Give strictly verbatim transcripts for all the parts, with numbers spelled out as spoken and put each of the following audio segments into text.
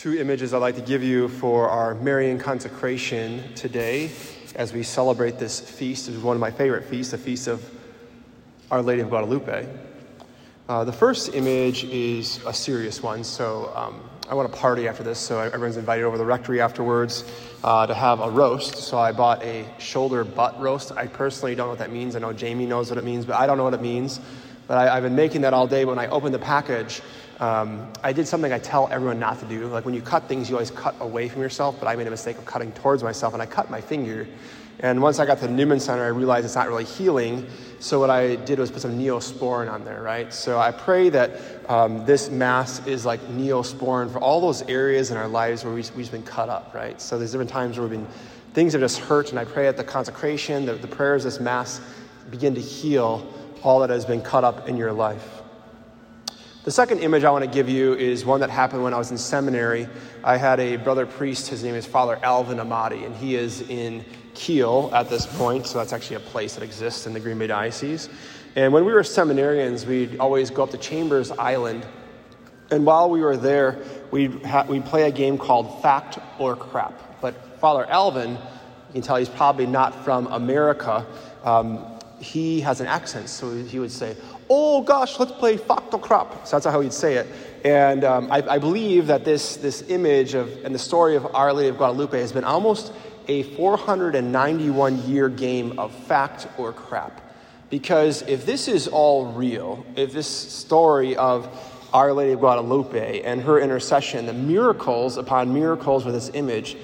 two images I'd like to give you for our Marian consecration today as we celebrate this feast. This is one of my favorite feasts, the Feast of Our Lady of Guadalupe. Uh, the first image is a serious one, so um, I want to party after this, so everyone's invited over to the rectory afterwards uh, to have a roast. So I bought a shoulder butt roast. I personally don't know what that means. I know Jamie knows what it means, but I don't know what it means. But I, I've been making that all day. When I opened the package, um, I did something I tell everyone not to do. Like when you cut things, you always cut away from yourself, but I made a mistake of cutting towards myself, and I cut my finger. And once I got to the Newman Center, I realized it's not really healing. So what I did was put some Neosporin on there, right? So I pray that um, this Mass is like Neosporin for all those areas in our lives where we've, we've been cut up, right? So there's different times where we've been, things have just hurt. And I pray that the consecration, the, the prayers of this Mass begin to heal all that has been cut up in your life. The second image I want to give you is one that happened when I was in seminary. I had a brother priest, his name is Father Alvin Amati, and he is in Kiel at this point, so that's actually a place that exists in the Green Bay Diocese. And when we were seminarians, we'd always go up to Chambers Island, and while we were there, we'd, ha- we'd play a game called Fact or Crap. But Father Alvin, you can tell he's probably not from America, um, he has an accent, so he would say, "Oh gosh, let's play fact or crap." So that's how he'd say it. And um, I, I believe that this this image of and the story of Our Lady of Guadalupe has been almost a four hundred ninety-one year game of fact or crap. Because if this is all real, if this story of Our Lady of Guadalupe and her intercession, the miracles upon miracles with this image,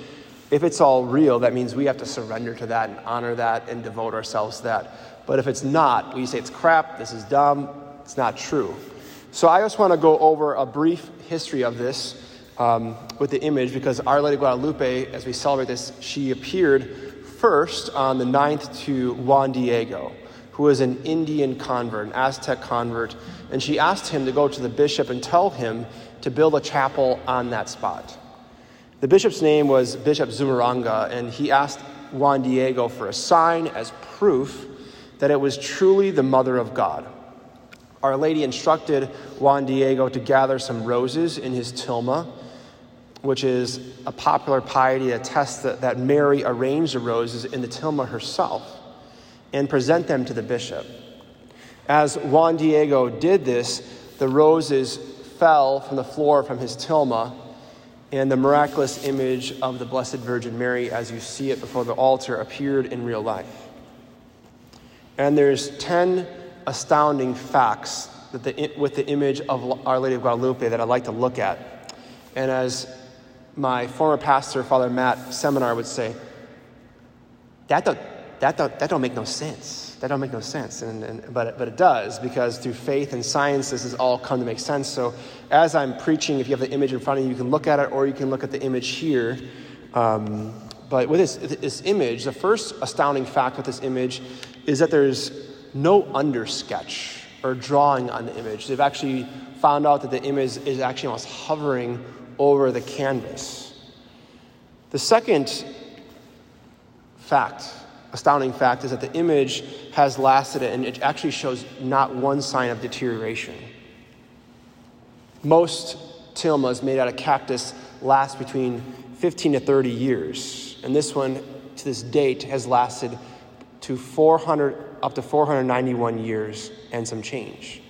if it's all real, that means we have to surrender to that and honor that and devote ourselves to that. But if it's not, we say it's crap, this is dumb, it's not true. So I just want to go over a brief history of this um, with the image, because Our Lady of Guadalupe, as we celebrate this, she appeared first on the ninth to Juan Diego, who was an Indian convert, an Aztec convert, and she asked him to go to the bishop and tell him to build a chapel on that spot. The bishop's name was Bishop Zumárraga, and he asked Juan Diego for a sign as proof that it was truly the Mother of God. Our Lady instructed Juan Diego to gather some roses in his tilma, which is a popular piety that attests that, that Mary arranged the roses in the tilma herself, and present them to the bishop. As Juan Diego did this, the roses fell from the floor from his tilma, and the miraculous image of the Blessed Virgin Mary, as you see it before the altar, appeared in real life. And there's ten astounding facts that the, with the image of Our Lady of Guadalupe that I'd like to look at. And as my former pastor, Father Matt, seminar would say, that don't, that don't, that don't make no sense. That don't make no sense. And, and but, but it does, because through faith and science, this has all come to make sense. So as I'm preaching, if you have the image in front of you, you can look at it, or you can look at the image here. Um, but with this, this image, the first astounding fact with this image is that there's no undersketch or drawing on the image. They've actually found out that the image is actually almost hovering over the canvas. The second fact, astounding fact, is that the image has lasted and it actually shows not one sign of deterioration. Most tilmas made out of cactus last between fifteen to thirty years. And this one, to this date, has lasted to four hundred, up to four hundred ninety-one years and some change.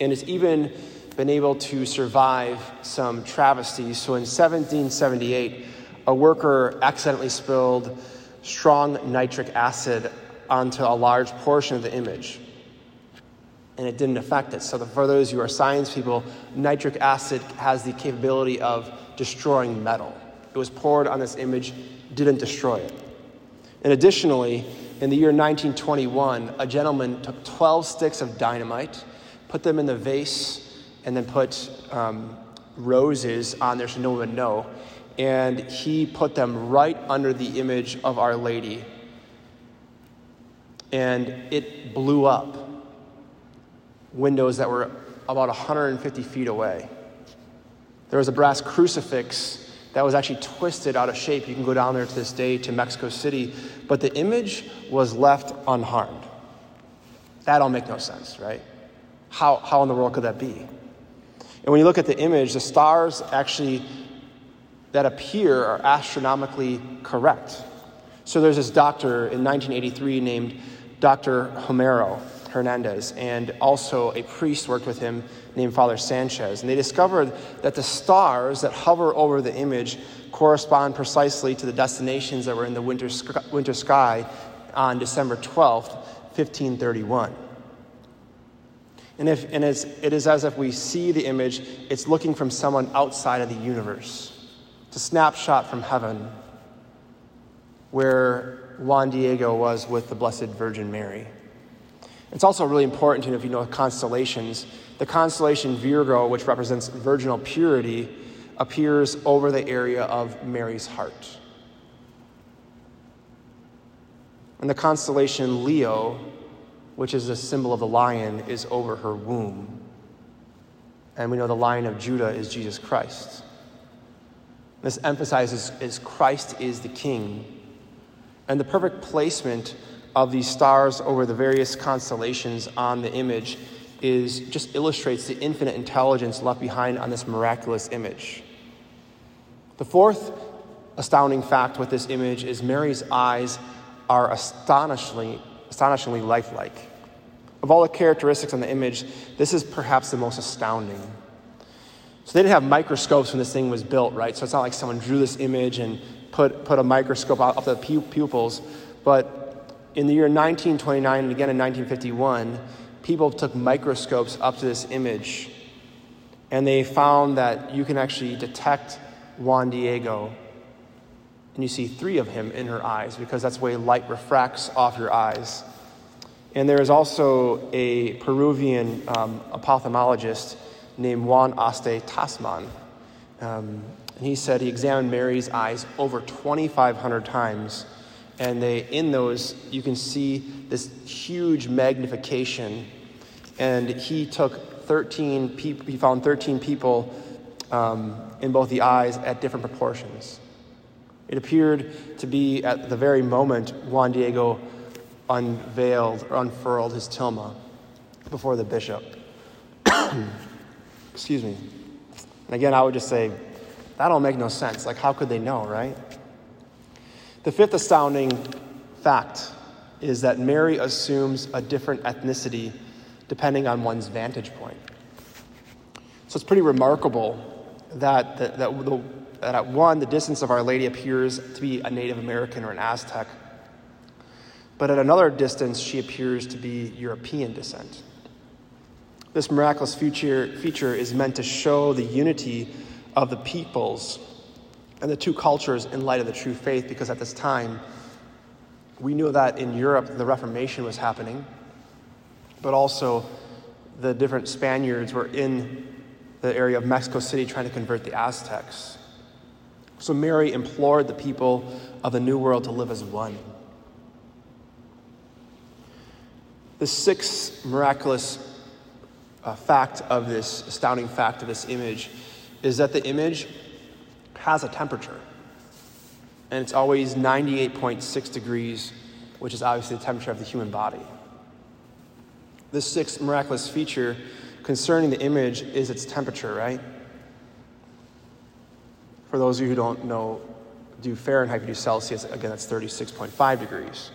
And it's even been able to survive some travesties. So in seventeen seventy-eight, a worker accidentally spilled strong nitric acid onto a large portion of the image, and it didn't affect it. So for those who are science people, nitric acid has the capability of destroying metal. It was poured on this image, didn't destroy it. And additionally, in the year nineteen twenty-one, a gentleman took twelve sticks of dynamite, put them in the vase, and then put um, roses on there so no one would know. And he put them right under the image of Our Lady. And it blew up windows that were about one hundred fifty feet away. There was a brass crucifix that was actually twisted out of shape. You can go down there to this day to Mexico City, but the image was left unharmed. That all make no sense, right? How how in the world could that be? And when you look at the image, the stars actually that appear are astronomically correct. So there's this doctor in nineteen eighty-three named Doctor Homero Hernandez, and also a priest worked with him named Father Sanchez. And they discovered that the stars that hover over the image correspond precisely to the destinations that were in the winter, sc- winter sky on December twelfth, fifteen thirty-one. And, if, and it's, it is as if we see the image, it's looking from someone outside of the universe. It's a snapshot from heaven where Juan Diego was with the Blessed Virgin Mary. It's also really important to know, if you know constellations, the constellation Virgo, which represents virginal purity, appears over the area of Mary's heart. And the constellation Leo, which is the symbol of the lion, is over her womb. And we know the Lion of Judah is Jesus Christ. This emphasizes is Christ is the King. And the perfect placement of these stars over the various constellations on the image is just illustrates the infinite intelligence left behind on this miraculous image. The fourth astounding fact with this image is Mary's eyes are astonishingly, astonishingly lifelike. Of all the characteristics on the image, this is perhaps the most astounding. So they didn't have microscopes when this thing was built, right? So it's not like someone drew this image and put, put a microscope out of the pupils, but in the year nineteen twenty-nine, and again in nineteen fifty-one, people took microscopes up to this image, and they found that you can actually detect Juan Diego, and you see three of him in her eyes, because that's the way light refracts off your eyes. And there is also a Peruvian um, ophthalmologist named Juan Aste Tasman, um, and he said he examined Mary's eyes over twenty-five hundred times. And they, in those, you can see this huge magnification. And he took thirteen people, he found thirteen people um, in both the eyes at different proportions. It appeared to be at the very moment Juan Diego unveiled or unfurled his tilma before the bishop. Excuse me. And again, I would just say, that don't make no sense. Like, how could they know, right? The fifth astounding fact is that Mary assumes a different ethnicity depending on one's vantage point. So it's pretty remarkable that, the, that, the, that at one, the distance of Our Lady appears to be a Native American or an Aztec, but at another distance, she appears to be European descent. This miraculous feature, feature is meant to show the unity of the peoples and the two cultures in light of the true faith, because at this time, we knew that in Europe, the Reformation was happening, but also the different Spaniards were in the area of Mexico City trying to convert the Aztecs. So Mary implored the people of the New World to live as one. The sixth miraculous uh, fact of this, astounding fact of this image, is that the image has a temperature, and it's always ninety-eight point six degrees, which is obviously the temperature of the human body. The sixth miraculous feature concerning the image is its temperature, right? For those of you who don't know, do Fahrenheit, do Celsius, again, that's thirty-six point five degrees.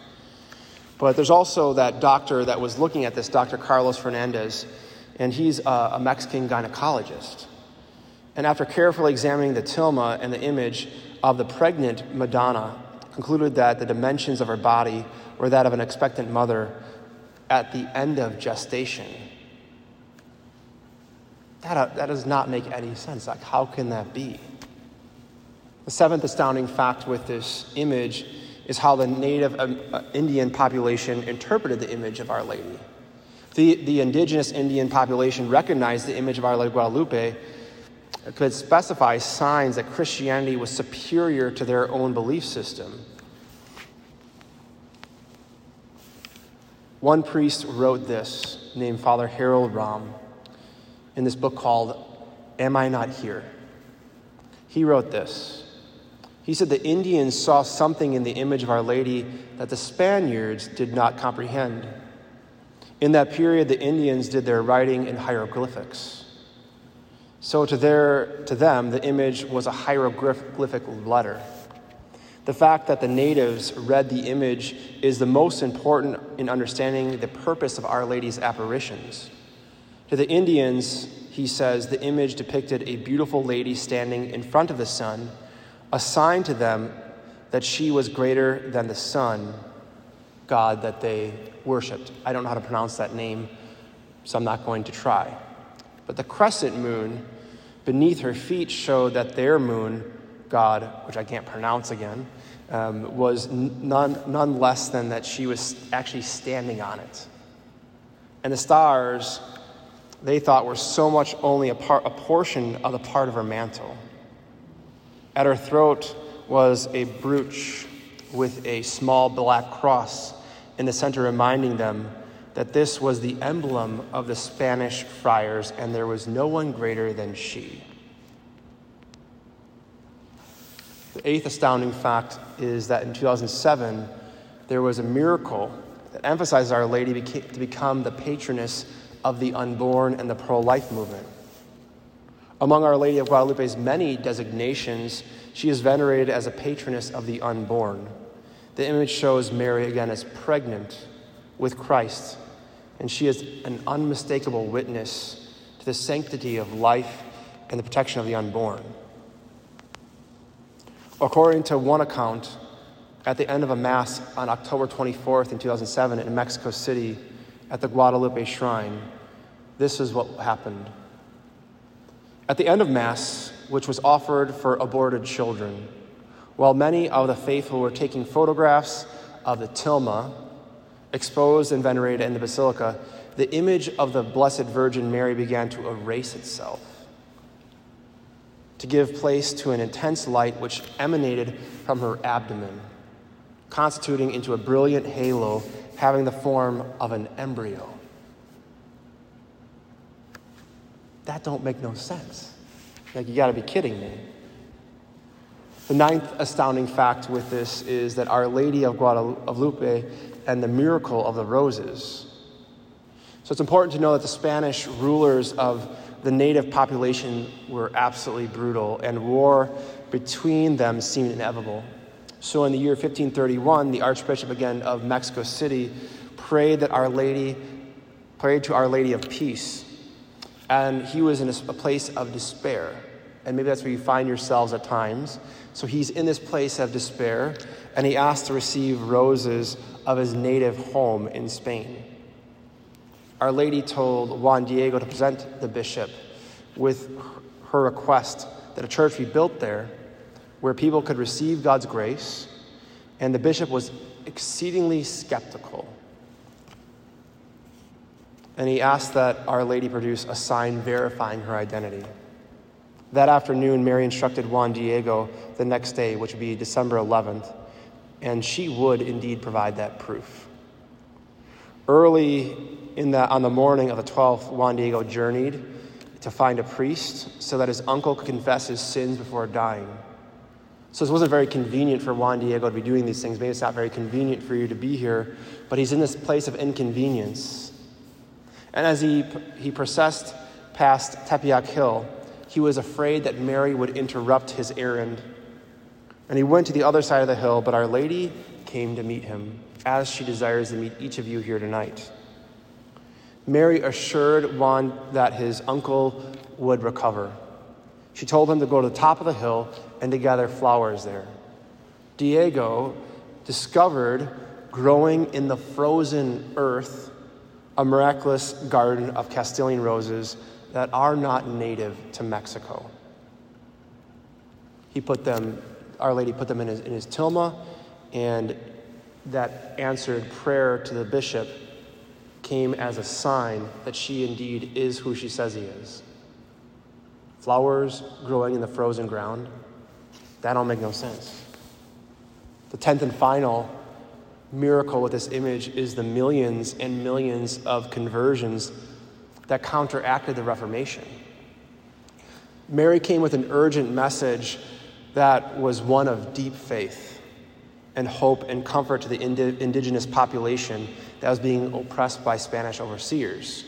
But there's also that doctor that was looking at this, Doctor Carlos Fernandez, and he's a Mexican gynecologist. And after carefully examining the tilma and the image of the pregnant Madonna, concluded that the dimensions of her body were that of an expectant mother at the end of gestation. That, uh, that does not make any sense. Like, how can that be? The seventh astounding fact with this image is how the native uh, Indian population interpreted the image of Our Lady. The, the indigenous Indian population recognized the image of Our Lady of Guadalupe, could specify signs that Christianity was superior to their own belief system. One priest wrote this, named Father Harold Rahm, in this book called Am I Not Here? He wrote this. He said the Indians saw something in the image of Our Lady that the Spaniards did not comprehend. In that period, the Indians did their writing in hieroglyphics. So to their to them, the image was a hieroglyphic letter. The fact that the natives read the image is the most important in understanding the purpose of Our Lady's apparitions. To the Indians, he says, the image depicted a beautiful lady standing in front of the sun, a sign to them that she was greater than the sun, God that they worshipped. I don't know how to pronounce that name, so I'm not going to try. But the crescent moon beneath her feet showed that their moon, God, which I can't pronounce again, um, was none, none less than that she was actually standing on it. And the stars, they thought, were so much only a, part, a portion of the part of her mantle. At her throat was a brooch with a small black cross in the center, reminding them that this was the emblem of the Spanish friars, and there was no one greater than she. The eighth astounding fact is that in two thousand seven, there was a miracle that emphasized Our Lady to become the patroness of the unborn and the pro-life movement. Among Our Lady of Guadalupe's many designations, she is venerated as a patroness of the unborn. The image shows Mary again as pregnant with Christ, and she is an unmistakable witness to the sanctity of life and the protection of the unborn. According to one account, at the end of a mass on October twenty-fourth in two thousand seven in Mexico City at the Guadalupe Shrine, this is what happened. At the end of mass, which was offered for aborted children, while many of the faithful were taking photographs of the tilma exposed and venerated in the basilica, the image of the Blessed Virgin Mary began to erase itself, to give place to an intense light which emanated from her abdomen, constituting into a brilliant halo having the form of an embryo. That don't make no sense. Like, you gotta be kidding me. The ninth astounding fact with this is that Our Lady of Guadalupe and the miracle of the roses. So it's important to know that the Spanish rulers of the native population were absolutely brutal, and war between them seemed inevitable. So in the year fifteen thirty-one, the Archbishop again of Mexico City prayed that Our Lady, prayed to Our Lady of Peace, and he was in a place of despair, and maybe that's where you find yourselves at times. So he's in this place of despair, and he asked to receive roses of his native home in Spain. Our Lady told Juan Diego to present the bishop with her request that a church be built there where people could receive God's grace, and the bishop was exceedingly skeptical. And he asked that Our Lady produce a sign verifying her identity. That afternoon, Mary instructed Juan Diego the next day, which would be December eleventh, and she would indeed provide that proof. Early in the, on the morning of the twelfth, Juan Diego journeyed to find a priest so that his uncle could confess his sins before dying. So this wasn't very convenient for Juan Diego to be doing these things. Maybe it's not very convenient for you to be here, but he's in this place of inconvenience. And as he, he processed past Tepeyac Hill, he was afraid that Mary would interrupt his errand. And he went to the other side of the hill, but Our Lady came to meet him, as she desires to meet each of you here tonight. Mary assured Juan that his uncle would recover. She told him to go to the top of the hill and to gather flowers there. Diego discovered, growing in the frozen earth, a miraculous garden of Castilian roses that are not native to Mexico. He put them, Our Lady put them in his, in his tilma, and that answered prayer to the bishop came as a sign that she indeed is who she says he is. Flowers growing in the frozen ground, that don't make no sense. The tenth and final miracle with this image is the millions and millions of conversions that counteracted the Reformation. Mary came with an urgent message that was one of deep faith and hope and comfort to the indi- indigenous population that was being oppressed by Spanish overseers.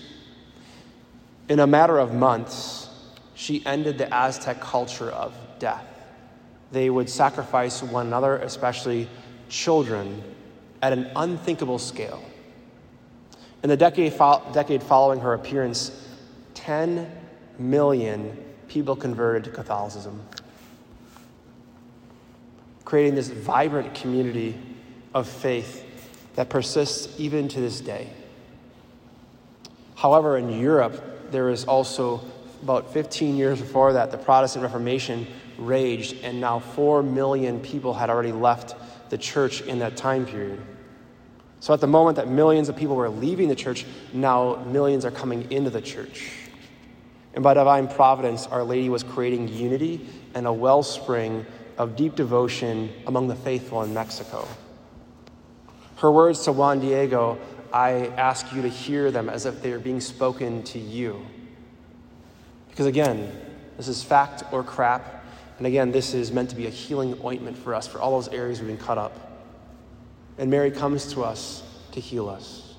In a matter of months, she ended the Aztec culture of death. They would sacrifice one another, especially children, at an unthinkable scale. In the decade, fo- decade following her appearance, ten million people converted to Catholicism, creating this vibrant community of faith that persists even to this day. However, in Europe, there is also about fifteen years before that, the Protestant Reformation raged, and now four million people had already left the church in that time period. So at the moment that millions of people were leaving the church, now millions are coming into the church. And by divine providence, Our Lady was creating unity and a wellspring of deep devotion among the faithful in Mexico. Her words to Juan Diego, I ask you to hear them as if they are being spoken to you. Because again, this is fact or crap. And again, this is meant to be a healing ointment for us, for all those areas we've been cut up. And Mary comes to us to heal us.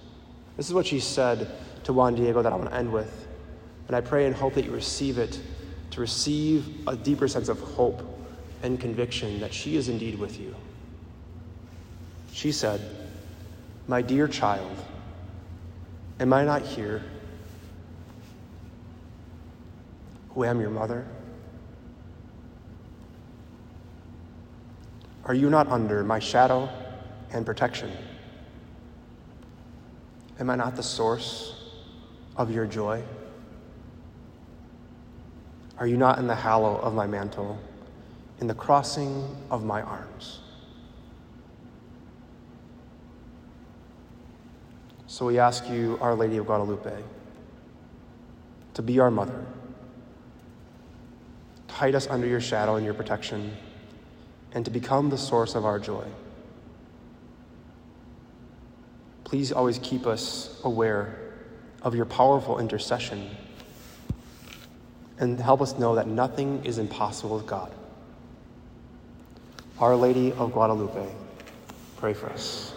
This is what she said to Juan Diego that I want to end with. And I pray and hope that you receive it, to receive a deeper sense of hope and conviction that she is indeed with you. She said, my dear child, am I not here, who am your mother? Are you not under my shadow and protection? Am I not the source of your joy? Are you not in the halo of my mantle, in the crossing of my arms? So we ask you, Our Lady of Guadalupe, to be our mother, to hide us under your shadow and your protection, and to become the source of our joy. Please always keep us aware of your powerful intercession, and help us know that nothing is impossible with God. Our Lady of Guadalupe, pray for us.